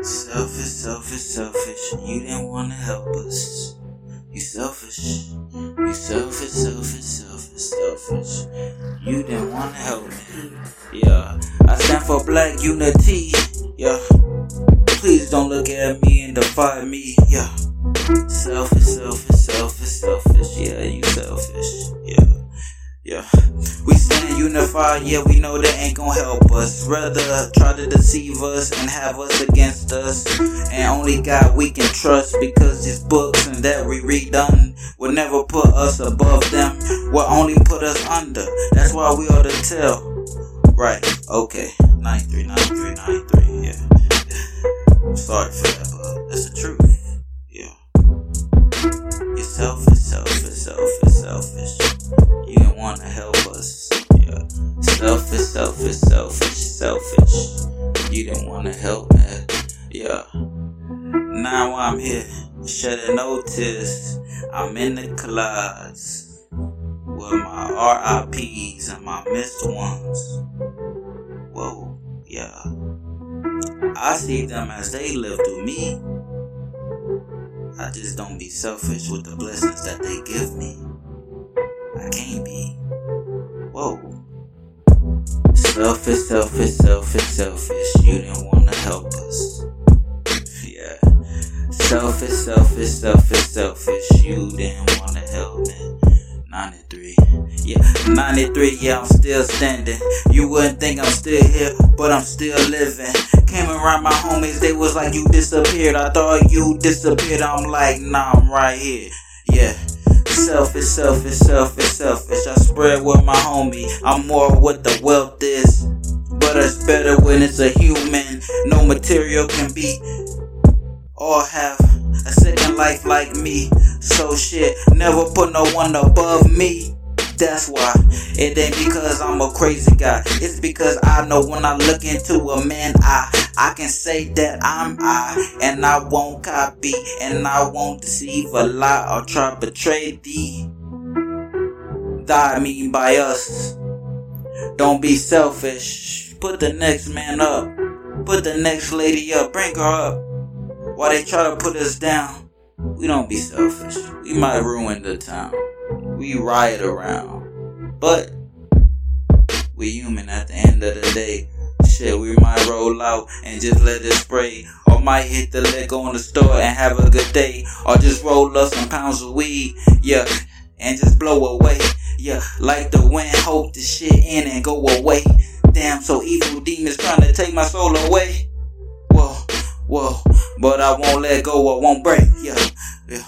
Selfish, selfish, selfish, you didn't wanna help us. You selfish, you selfish, selfish, selfish, selfish. You didn't wanna help me. Yeah, I stand for black unity. Yeah, please don't look at me and defy me. Yeah, selfish, selfish, selfish, selfish. Yeah, you selfish. Yeah, yeah. We stand unified. Yeah, we know that ain't gon' help us. Rather try to deceive us and have us against us. And only God we can trust, because these books and that we read done will never put us above them. Will only put us under. That's why we ought to tell. Right? Okay. 93. Yeah. Sorry for that, but that's the truth. Yeah. You're selfish, selfish, selfish, selfish. You didn't want to help us. Yeah. Selfish, selfish, selfish, selfish. You didn't want to help me. Yeah. Now I'm here, should've noticed. I'm in the clouds with my RIPs and my missed ones. Whoa, yeah. I see them as they live through me. I just don't be selfish with the blessings that they give me. I can't be. Whoa. Selfish, selfish, selfish, selfish. You didn't want to help us. Yeah. Selfish, selfish, selfish, selfish. You didn't want to help me. 93. Yeah, 93, yeah, I'm still standing. You wouldn't think I'm still here, but I'm still living. Came around my homies, they was like, you disappeared. I thought you disappeared. I'm like, nah, I'm right here. Yeah. Selfish, selfish, selfish, selfish. I spread with my homie. I'm more what the wealth is, but it's better when it's a human. No material can be or have a second life like me. So shit, never put no one above me. That's why. It ain't because I'm a crazy guy. It's because I know when I look into a man's eye, I can say that I'm I, and I won't copy, and I won't deceive a lie or try to betray thee. That I mean by us. Don't be selfish. Put the next man up. Put the next lady up. Bring her up. While they try to put us down, we don't be selfish. We might ruin the town. We riot around. But we human at the end of the day. Shit, we might roll out and just let it spray, or might hit the leg on the store and have a good day, or just roll up some pounds of weed, yeah, and just blow away, yeah, like the wind, hope the shit in and go away. Damn, so evil demons trying to take my soul away. Whoa, whoa, but I won't let go, I won't break, yeah, yeah.